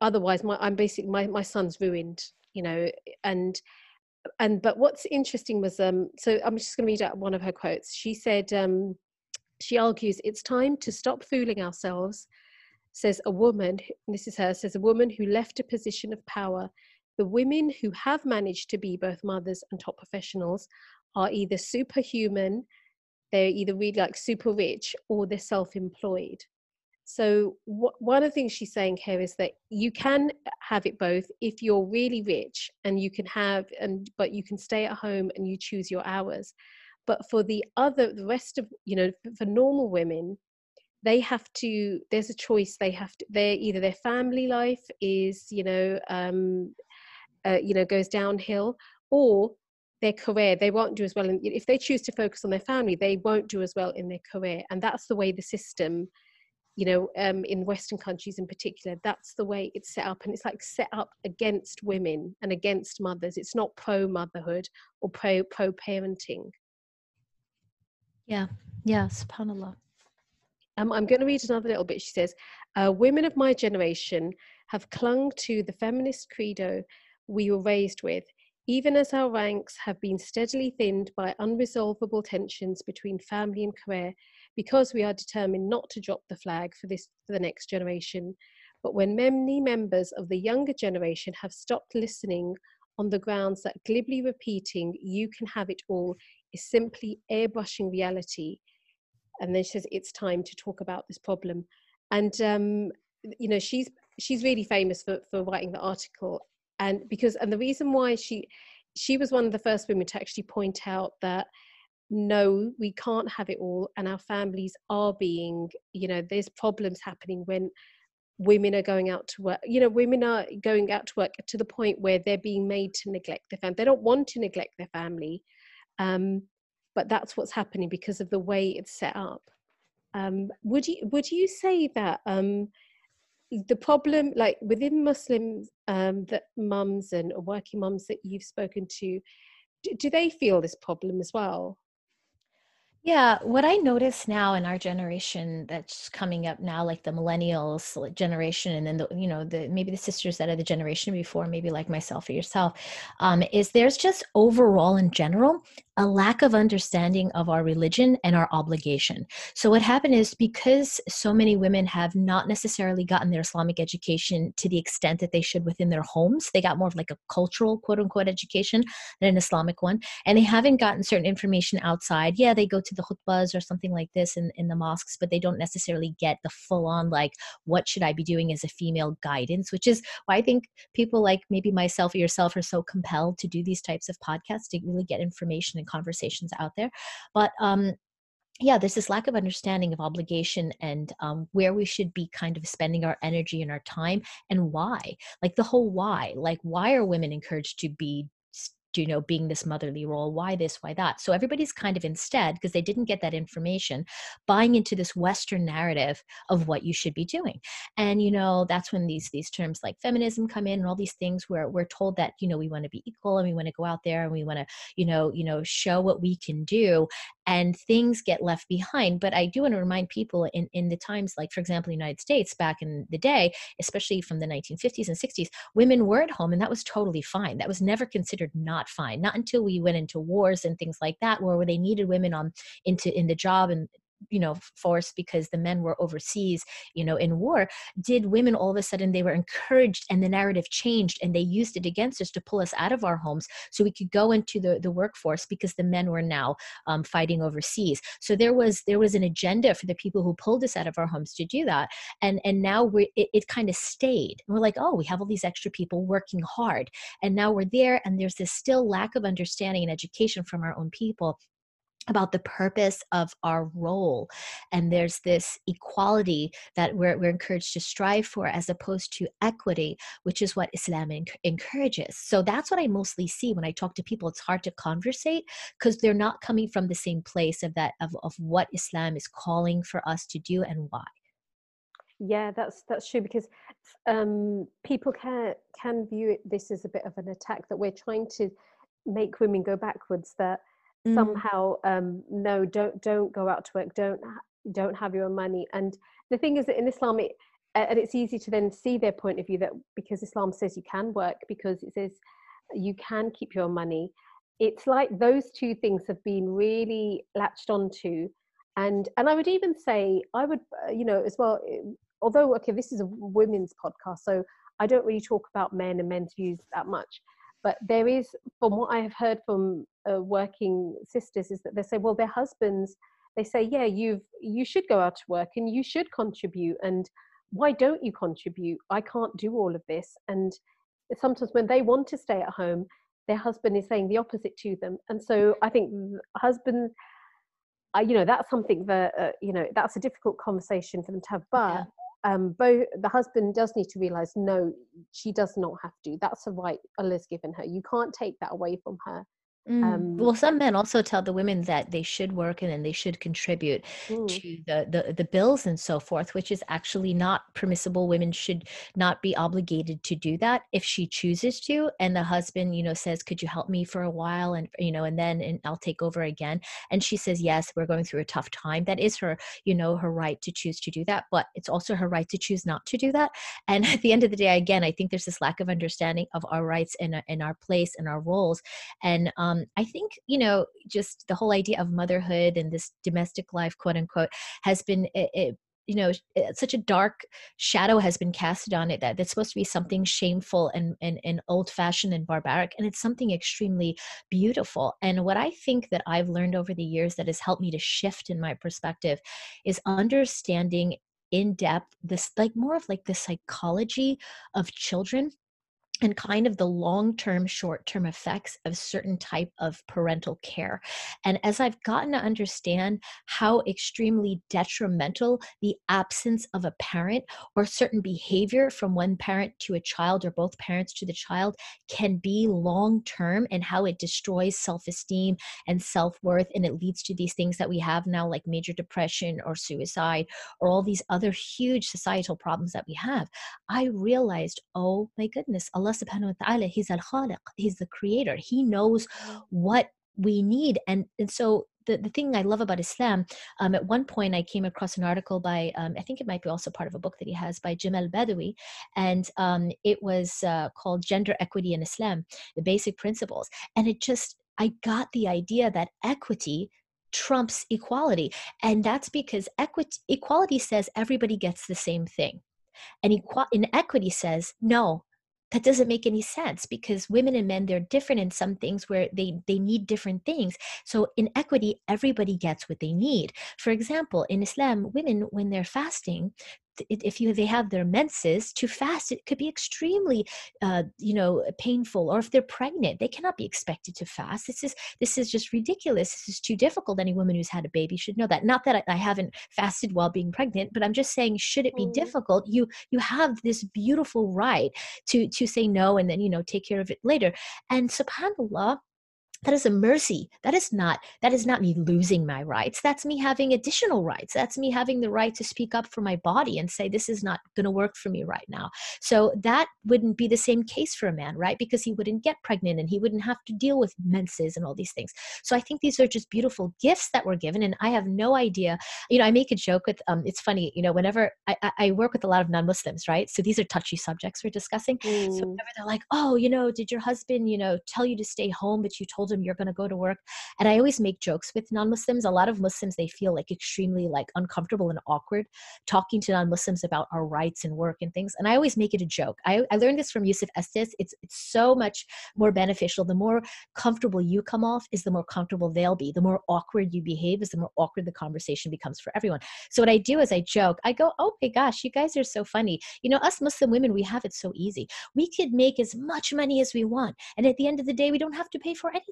otherwise my son's ruined, you know. And but what's interesting was so I'm just going to read out one of her quotes. She said, she argues, it's time to stop fooling ourselves, says a woman, and this is her, says a woman who left a position of power the women who have managed to be both mothers and top professionals are either superhuman, they're either really like super rich, or they're self-employed. So one of the things she's saying here is that you can have it both if you're really rich and you can have, but you can stay at home and you choose your hours. But for the rest of, you know, for normal women, they have to, there's a choice. They have to, they're either their family life is, goes downhill, or their career, they won't do as well. If they choose to focus on their family, they won't do as well in their career. And that's the way the system, in Western countries in particular, that's the way it's set up. And it's like set up against women and against mothers. It's not pro-motherhood or pro-parenting. Yeah. Yeah. SubhanAllah. I'm going to read another little bit. She says, women of my generation have clung to the feminist credo we were raised with, even as our ranks have been steadily thinned by unresolvable tensions between family and career, because we are determined not to drop the flag for the next generation. But when many members of the younger generation have stopped listening on the grounds that glibly repeating, you can have it all, is simply airbrushing reality. And then she says, it's time to talk about this problem. And, she's really famous for writing the article. And the reason why she was one of the first women to actually point out that, no, we can't have it all. And our families are being, there's problems happening when women are going out to work. Women are going out to work to the point where they're being made to neglect their family. They don't want to neglect their family. But that's what's happening because of the way it's set up. Would you say that the problem, like within Muslims, that mums and working mums that you've spoken to, do they feel this problem as well? Yeah, what I notice now in our generation that's coming up now, like the millennials generation, and then maybe the sisters that are the generation before, maybe like myself or yourself, is there's just overall in general a lack of understanding of our religion and our obligation. So what happened is because so many women have not necessarily gotten their Islamic education to the extent that they should within their homes, they got more of like a cultural quote unquote education than an Islamic one, and they haven't gotten certain information outside. Yeah, they go to the khutbahs or something like this in the mosques, but they don't necessarily get the full on, like, what should I be doing as a female guidance, which is why I think people like maybe myself or yourself are so compelled to do these types of podcasts to really get information and conversations out there. But, yeah, there's this lack of understanding of obligation and where we should be kind of spending our energy and our time and why, like the whole why, like why are women encouraged to be being this motherly role, why this, why that. So everybody's kind of instead, because they didn't get that information, buying into this Western narrative of what you should be doing. And, that's when these terms like feminism come in and all these things where we're told that, we want to be equal and we want to go out there and we want to, show what we can do, and things get left behind. But I do want to remind people in the times, like, for example, the United States back in the day, especially from the 1950s and 60s, women were at home and that was totally fine. That was never considered not fine, not until we went into wars and things like that, where they needed women in the job and force because the men were overseas, in war. Did women all of a sudden, they were encouraged and the narrative changed and they used it against us to pull us out of our homes so we could go into the workforce because the men were now fighting overseas. So there was an agenda for the people who pulled us out of our homes to do that. And now it kind of stayed. And we're like, oh, we have all these extra people working hard. And now we're there and there's this still lack of understanding and education from our own people about the purpose of our role. And there's this equality that we're encouraged to strive for as opposed to equity, which is what Islam encourages. So that's what I mostly see when I talk to people. It's hard to conversate because they're not coming from the same place of what Islam is calling for us to do and why. Yeah, that's true, because people can view this as a bit of an attack that we're trying to make women go backwards, that somehow no, don't go out to work, don't have your own money. And the thing is that in Islam, and it's easy to then see their point of view, that because Islam says you can work, because it says you can keep your own money, it's like those two things have been really latched onto. And I would even say, I would, as well, although, okay, this is a women's podcast, so I don't really talk about men and mentees that much. But there is, from what I have heard from working sisters, is that they say, well, their husbands, they say, yeah, you should go out to work and you should contribute. And why don't you contribute? I can't do all of this. And sometimes when they want to stay at home, their husband is saying the opposite to them. And so I think husbands, you know, that's something that, you know, that's a difficult conversation for them to have. But both the husband does need to realize, no, she does not have to. That's a right Allah's given her. You can't take that away from her. Well, some men also tell the women that they should work and then they should contribute to the bills and so forth, which is actually not permissible. Women should not be obligated to do that if she chooses to. And the husband, you know, says, could you help me for a while? And, you know, and then I'll take over again. And she says, yes, we're going through a tough time. That is her, you know, her right to choose to do that. But it's also her right to choose not to do that. And at the end of the day, again, I think there's this lack of understanding of our rights and our place and our roles. And, I think, you know, just the whole idea of motherhood and this domestic life, quote unquote, has been, you know, such a dark shadow has been casted on it that it's supposed to be something shameful and old fashioned and barbaric. And it's something extremely beautiful. And what I think that I've learned over the years that has helped me to shift in my perspective is understanding in depth this, like, more of like the psychology of children and kind of the long-term, short-term effects of certain type of parental care. And as I've gotten to understand how extremely detrimental the absence of a parent or certain behavior from one parent to a child or both parents to the child can be long-term and how it destroys self-esteem and self-worth. And it leads to these things that we have now, like major depression or suicide or all these other huge societal problems that we have. I realized, oh my goodness, Allah subhanahu wa ta'ala, He's al-Khaliq, He's the creator. He knows what we need. And so the thing I love about Islam, at one point I came across an article by, I think it might be also part of a book that he has, by Jamal Badawi. And it was called Gender Equity in Islam, The Basic Principles. And it just, I got the idea that equity trumps equality. And that's because equality says everybody gets the same thing. And inequity says, no, that doesn't make any sense, because women and men, they're different in some things where they need different things. So in equity, everybody gets what they need. For example, in Islam, women, when they're fasting, if they have their menses, to fast, it could be extremely, you know, painful. Or if they're pregnant, they cannot be expected to fast. This is just ridiculous. This is too difficult. Any woman who's had a baby should know that. Not that I haven't fasted while being pregnant, but I'm just saying, should it be difficult? You have this beautiful right to say no, and then, you know, take care of it later. And subhanAllah, that is a mercy. That is not me losing my rights. That's me having additional rights. That's me having the right to speak up for my body and say, this is not going to work for me right now. So that wouldn't be the same case for a man, right? Because he wouldn't get pregnant and he wouldn't have to deal with menses and all these things. So I think these are just beautiful gifts that we're given. And I have no idea, you know, I make a joke with, it's funny, you know, whenever I work with a lot of non-Muslims, right? So these are touchy subjects we're discussing. So whenever they're like, oh, you know, did your husband, you know, tell you to stay home, but you told him you're going to go to work? And I always make jokes with non-Muslims. A lot of Muslims, they feel like extremely like uncomfortable and awkward talking to non-Muslims about our rights and work and things. And I always make it a joke. I learned this from Yusuf Estes. It's so much more beneficial. The more comfortable you come off is the more comfortable they'll be. The more awkward you behave is the more awkward the conversation becomes for everyone. So what I do is I joke. I go, oh my gosh, you guys are so funny. You know, us Muslim women, we have it so easy. We could make as much money as we want. And at the end of the day, we don't have to pay for anything.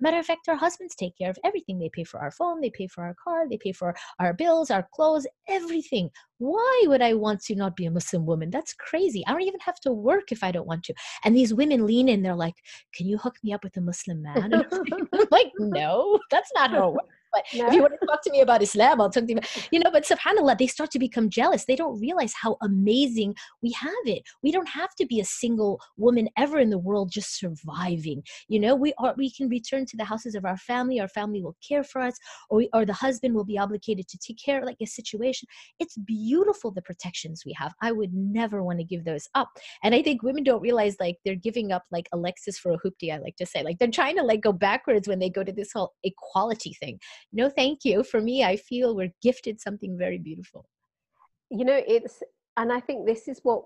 Matter of fact, our husbands take care of everything. They pay for our phone, they pay for our car, they pay for our bills, our clothes, everything. Why would I want to not be a Muslim woman? That's crazy. I don't even have to work if I don't want to. And these women lean in, they're like, can you hook me up with a Muslim man? I'm like, no, that's not how it works. But if you want to talk to me about Islam, I'll talk to you about, you know, but subhanAllah, they start to become jealous. They don't realize how amazing we have it. We don't have to be a single woman ever in the world just surviving. You know, we can return to the houses of our family will care for us, or the husband will be obligated to take care of like a situation. It's beautiful, the protections we have. I would never want to give those up. And I think women don't realize like they're giving up like Alexis for a hoopty, I like to say. Like they're trying to like go backwards when they go to this whole equality thing. No, thank you. For me, I feel we're gifted something very beautiful. You know, and I think this is what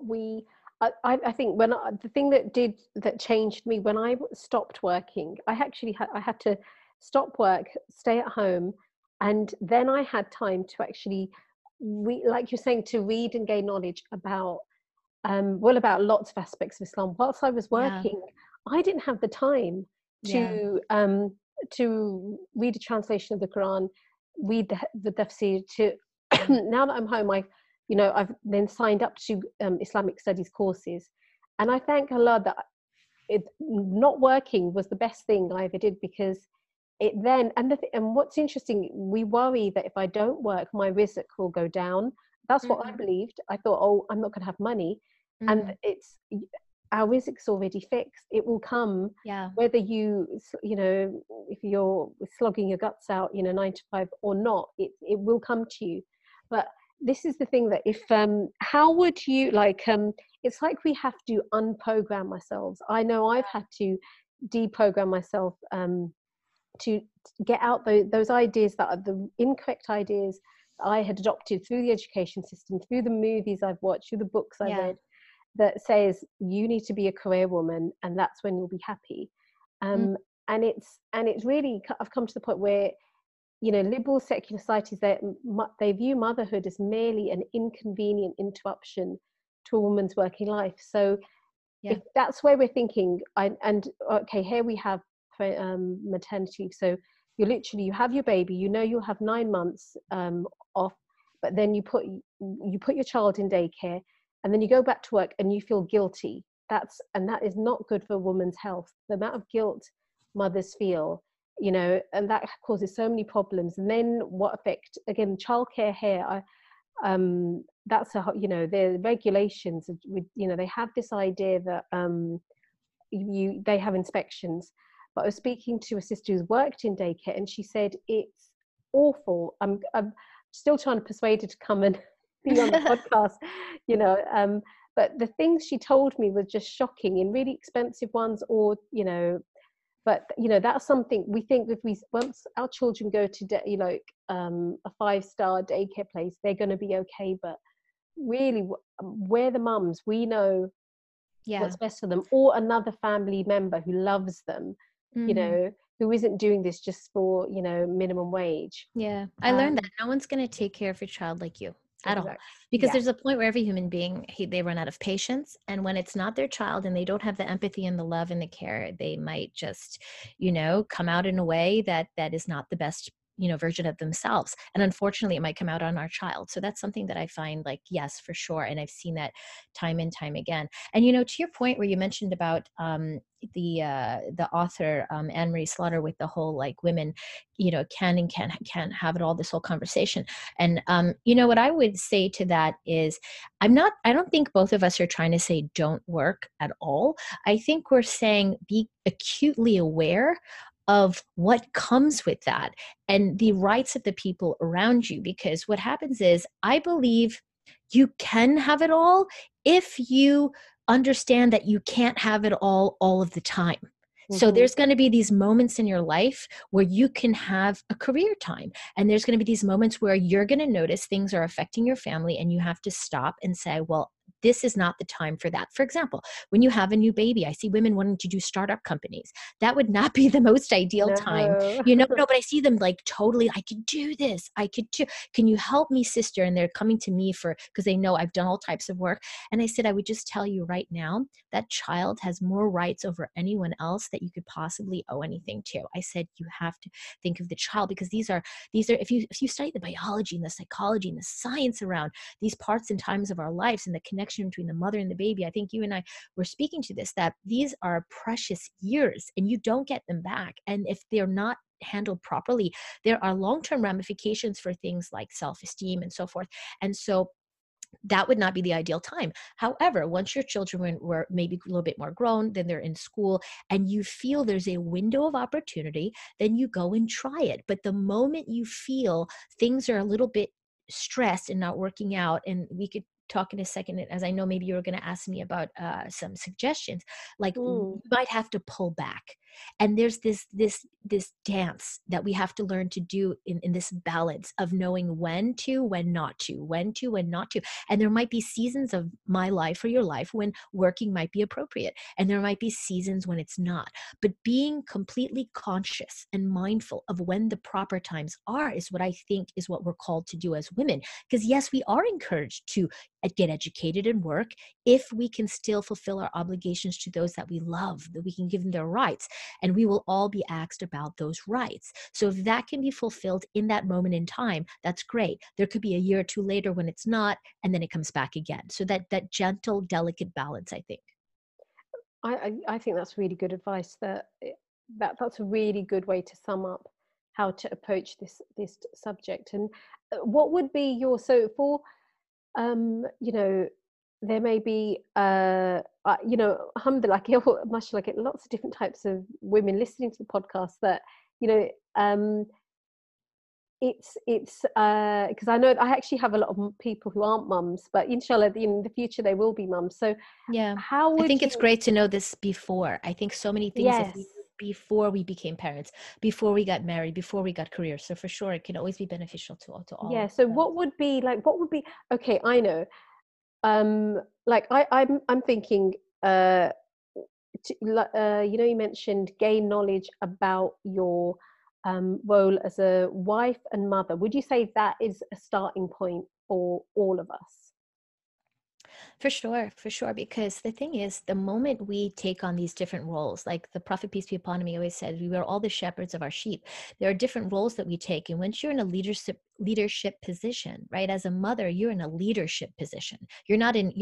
I think when the thing that changed me when I stopped working, I had to stop work, stay at home, and then I had time to actually, like you're saying, to read and gain knowledge about about lots of aspects of Islam. Whilst I was working, yeah, I didn't have the time to to read a translation of the Quran, read the tafsir. To now that I'm home, I've then signed up to Islamic studies courses, and I thank Allah that not working was the best thing I ever did, because it then, and what's interesting, we worry that if I don't work, my rizq will go down. That's what I believed. I thought, oh, I'm not going to have money, and our rizq's already fixed. It will come, whether if you're slogging your guts out, 9 to 5 or not, it will come to you. But this is the thing that how would you it's like we have to unprogram ourselves. I know I've had to deprogram myself to get out those ideas that are the incorrect ideas I had adopted through the education system, through the movies I've watched, through the books I read, that says you need to be a career woman and that's when you'll be happy. And it's really, I've come to the point where liberal secular societies, they view motherhood as merely an inconvenient interruption to a woman's working life. So if that's where we're thinking, here we have maternity. So you literally, you have your baby, you'll have 9 months off, but then you put your child in daycare and then you go back to work and you feel guilty. That is not good for a woman's health. The amount of guilt mothers feel, and that causes so many problems. And then what effect, again, childcare here, the regulations, they have this idea that they have inspections. But I was speaking to a sister who's worked in daycare and she said, it's awful. I'm still trying to persuade her to come and be on the podcast, but the things she told me were just shocking, in really expensive ones, but that's something we think, if once our children go to a 5-star daycare place, they're going to be okay. But really, we're the mums, we know what's best for them, or another family member who loves them, who isn't doing this just for minimum wage. I learned that no one's going to take care of your child like you at all, because there's a point where every human being, they run out of patience, and when it's not their child and they don't have the empathy and the love and the care, they might just come out in a way that is not the best version of themselves, and unfortunately it might come out on our child. So that's something that I find, yes, for sure, and I've seen that time and time again. And to your point where you mentioned about the author Anne-Marie Slaughter, with the whole women can't have it all, this whole conversation, and what I would say to that is, I don't think both of us are trying to say don't work at all. I think we're saying be acutely aware of what comes with that and the rights of the people around you, because what happens is, I believe you can have it all if you understand that you can't have it all of the time. So there's going to be these moments in your life where you can have a career time, and there's going to be these moments where you're going to notice things are affecting your family, and you have to stop and say, well, this is not the time for that. For example, when you have a new baby, I see women wanting to do startup companies. That would not be the most ideal time. But I see them totally, I could do this. I could do, can you help me, sister? And they're coming to me because they know I've done all types of work. And I said, I would just tell you right now, that child has more rights over anyone else that you could possibly owe anything to. I said, you have to think of the child, because these are, if you study the biology and the psychology and the science around these parts and times of our lives and the connection between the mother and the baby, I think you and I were speaking to this, that these are precious years and you don't get them back. And if they're not handled properly, there are long-term ramifications for things like self-esteem and so forth. And so that would not be the ideal time. However, once your children were maybe a little bit more grown, then they're in school, and you feel there's a window of opportunity, then you go and try it. But the moment you feel things are a little bit stressed and not working out, and we could talk in a second, as I know maybe you were going to ask me about some suggestions, you might have to pull back. And there's this dance that we have to learn to do in this balance of knowing when to, when not to, when to, when not to. And there might be seasons of my life or your life when working might be appropriate. And there might be seasons when it's not. But being completely conscious and mindful of when the proper times are is what I think is what we're called to do as women. Because yes, we are encouraged to get educated and work if we can still fulfill our obligations to those that we love, that we can give them their rights. And we will all be asked about those rights. So if that can be fulfilled in that moment in time, that's great. There could be a year or two later when it's not, and then it comes back again. So that gentle, delicate balance, I think. I think that's really good advice. That's a really good way to sum up how to approach this subject. And what would be your, so for, there may be, alhamdulillah, mashallah, get lots of different types of women listening to the podcast that, it's because I know I actually have a lot of people who aren't mums, but inshallah in the future they will be mums. So yeah, it's great to know this before. I think so many things yes. Before we became parents, before we got married, before we got careers. So for sure, it can always be beneficial to all. Yeah. So what would be? Okay, I know. I'm thinking. You mentioned gain knowledge about your role as a wife and mother. Would you say that is a starting point for all of us? For sure. Because the thing is, the moment we take on these different roles, like the Prophet, peace be upon him, he always said, we are all the shepherds of our sheep. There are different roles that we take. And once you're in a leadership position, right? As a mother, you're in a leadership position. You're not in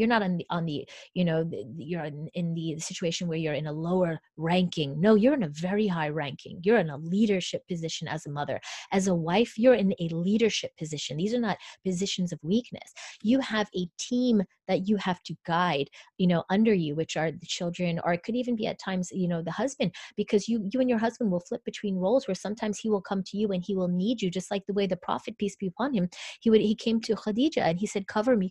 the situation where you're in a lower ranking. No, you're in a very high ranking. You're in a leadership position as a mother. As a wife, you're in a leadership position. These are not positions of weakness. You have a team that you have to guide, under you, which are the children, or it could even be at times, the husband, because you and your husband will flip between roles where sometimes he will come to you and he will need you, just like the way the Prophet, peace be upon him, he came to Khadija and he said, cover me.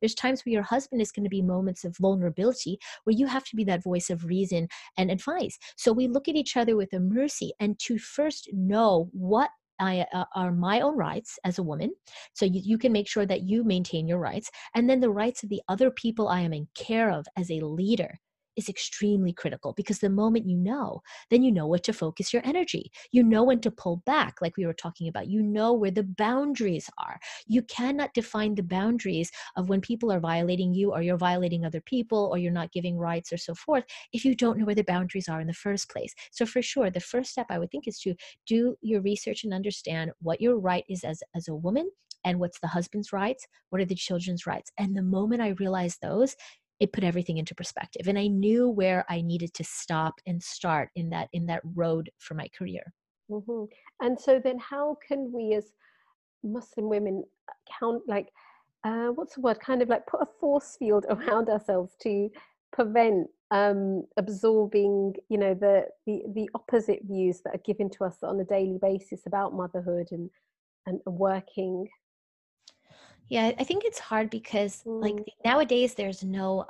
There's times where your husband is going to be moments of vulnerability where you have to be that voice of reason and advice. So we look at each other with a mercy, and to first know what are my own rights as a woman, so you can make sure that you maintain your rights, and then the rights of the other people I am in care of as a leader is extremely critical, because the moment you know, then you know what to focus your energy. You know when to pull back, like we were talking about. You know where the boundaries are. You cannot define the boundaries of when people are violating you, or you're violating other people, or you're not giving rights or so forth, if you don't know where the boundaries are in the first place. So for sure, the first step I would think is to do your research and understand what your right is as a woman, and what's the husband's rights, what are the children's rights. And the moment I realized those, it put everything into perspective. And I knew where I needed to stop and start in that road for my career. Mm-hmm. And so then how can we as Muslim women put a force field around ourselves to prevent absorbing, the opposite views that are given to us on a daily basis about motherhood and working? Yeah, I think it's hard because nowadays there's no,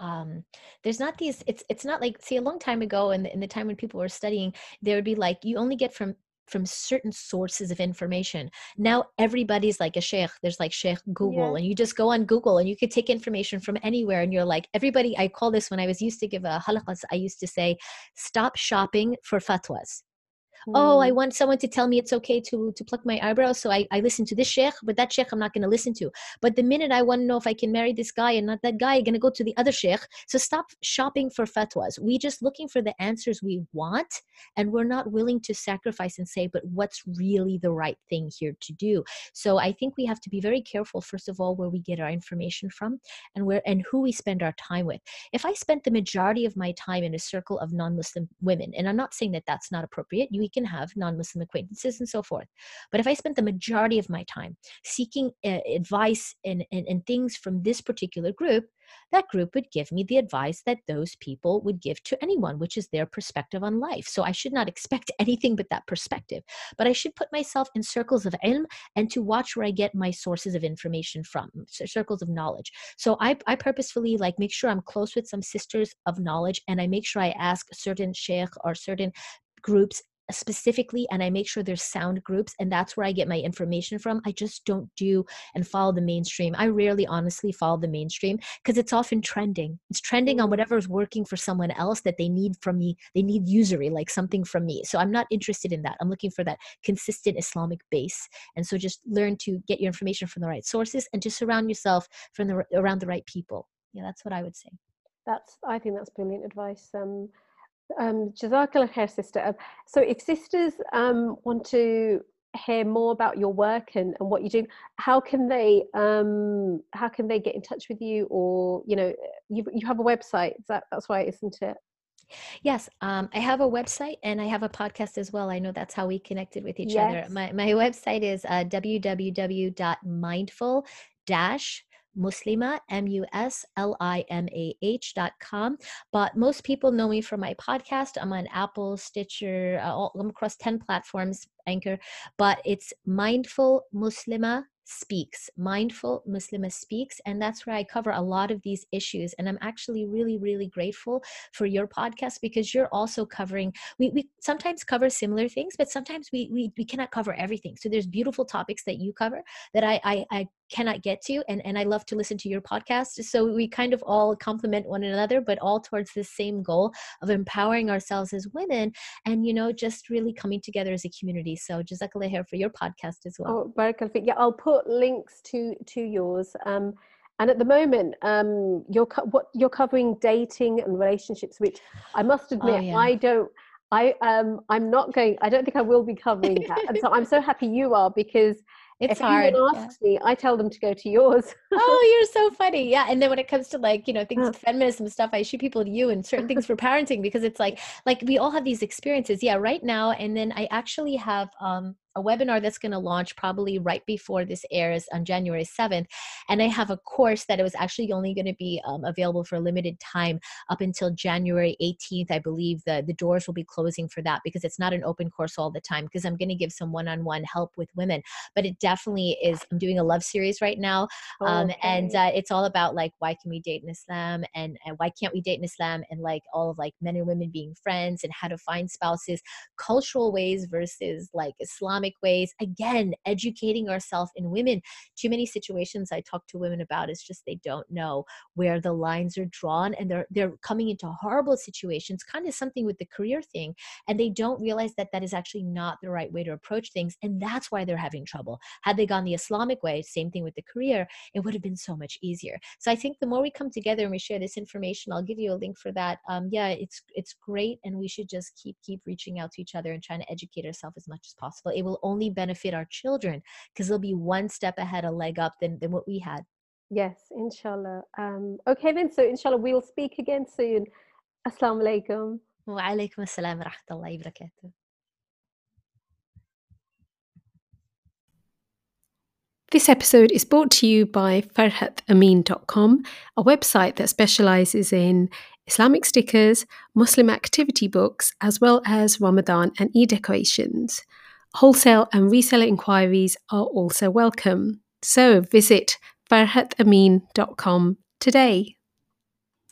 there's not these, it's not like, see, a long time ago in the time when people were studying, there would be like, you only get from certain sources of information. Now everybody's like a sheikh. There's like Sheikh Google, yeah. And you just go on Google and you could take information from anywhere. And you're like, everybody, I call this, when I was used to give a halaqas, I used to say, stop shopping for fatwas. Oh, I want someone to tell me it's okay to pluck my eyebrows, so I listen to this sheikh, but that sheikh I'm not going to listen to. But the minute I want to know if I can marry this guy and not that guy, I'm going to go to the other sheikh. So stop shopping for fatwas. We're just looking for the answers we want, and we're not willing to sacrifice and say, but what's really the right thing here to do? So I think we have to be very careful, first of all, where we get our information from and who we spend our time with. If I spent the majority of my time in a circle of non-Muslim women, and I'm not saying that that's not appropriate, we can have non-Muslim acquaintances and so forth. But if I spent the majority of my time seeking advice and things from this particular group, that group would give me the advice that those people would give to anyone, which is their perspective on life. So I should not expect anything but that perspective. But I should put myself in circles of ilm and to watch where I get my sources of information from, circles of knowledge. So I purposefully make sure I'm close with some sisters of knowledge, and I make sure I ask certain sheikh or certain groups specifically, and I make sure there's sound groups, and that's where I get my information from. I just don't do and follow the mainstream. I rarely honestly follow the mainstream because it's often trending. It's trending on whatever is working for someone else that they need from me. They need usury, like something from me. So I'm not interested in that. I'm looking for that consistent Islamic base. And so just learn to get your information from the right sources and to surround yourself from around the right people. Yeah, that's what I would say. I think that's brilliant advice. Jazakallah khair, sister. So if sisters want to hear more about your work and what you do, how can they get in touch with you? Or, you know, you have a website, that's why, isn't it? Yes, I have a website and I have a podcast as well. I know that's how we connected with each other. My website is www.mindful-muslimah.com. But most people know me from my podcast. I'm on Apple, Stitcher, I'm across 10 platforms, Anchor, but it's Mindful Muslimah Speaks, Mindful Muslimah Speaks. And that's where I cover a lot of these issues. And I'm actually really, really grateful for your podcast because you're also covering, we sometimes cover similar things, but sometimes we cannot cover everything. So there's beautiful topics that you cover that I cannot get to. And I love to listen to your podcast. So we kind of all complement one another, but all towards the same goal of empowering ourselves as women and, you know, just really coming together as a community. So Jazakallah khair for your podcast as well. Oh, barakallah feek. Yeah, I'll put links to yours. And at the moment, you're covering dating and relationships, which I must admit, I don't think I will be covering that. And so I'm so happy you are, because it's hard. If anyone asks me, I tell them to go to yours. Oh, you're so funny. Yeah. And then when it comes to, like, you know, things with feminism stuff, I shoot people to you and certain things for parenting, because it's like we all have these experiences. Yeah. Right now. And then I actually have, a webinar that's going to launch probably right before this airs on January 7th. And I have a course that it was actually only going to be available for a limited time up until January 18th. I believe the doors will be closing for that because it's not an open course all the time, because I'm going to give some one-on-one help with women, but it definitely is. I'm doing a love series right now. It's all about like, why can we date in Islam and why can't we date in Islam, and like all of like men and women being friends and how to find spouses, cultural ways versus like Islamic ways. Again, educating ourselves in women. Too many situations I talk to women about is just they don't know where the lines are drawn, and they're coming into horrible situations, kind of something with the career thing, and they don't realize that that is actually not the right way to approach things, and that's why they're having trouble. Had they gone the Islamic way, same thing with the career, it would have been so much easier. So I think the more we come together and we share this information, I'll give you a link for that. It's great, and we should just keep reaching out to each other and trying to educate ourselves as much as possible. It will only benefit our children because they'll be one step ahead, a leg up than what we had. Yes, inshallah. Okay then, so inshallah we'll speak again soon. Assalamu alaikum. Wa alaikum assalam wa rahmatullahi wa barakatuh. This episode is brought to you by farhatamin.com, a website that specializes in Islamic stickers, Muslim activity books, as well as Ramadan and Eid decorations. Wholesale and reseller inquiries are also welcome. So visit farhatamin.com today.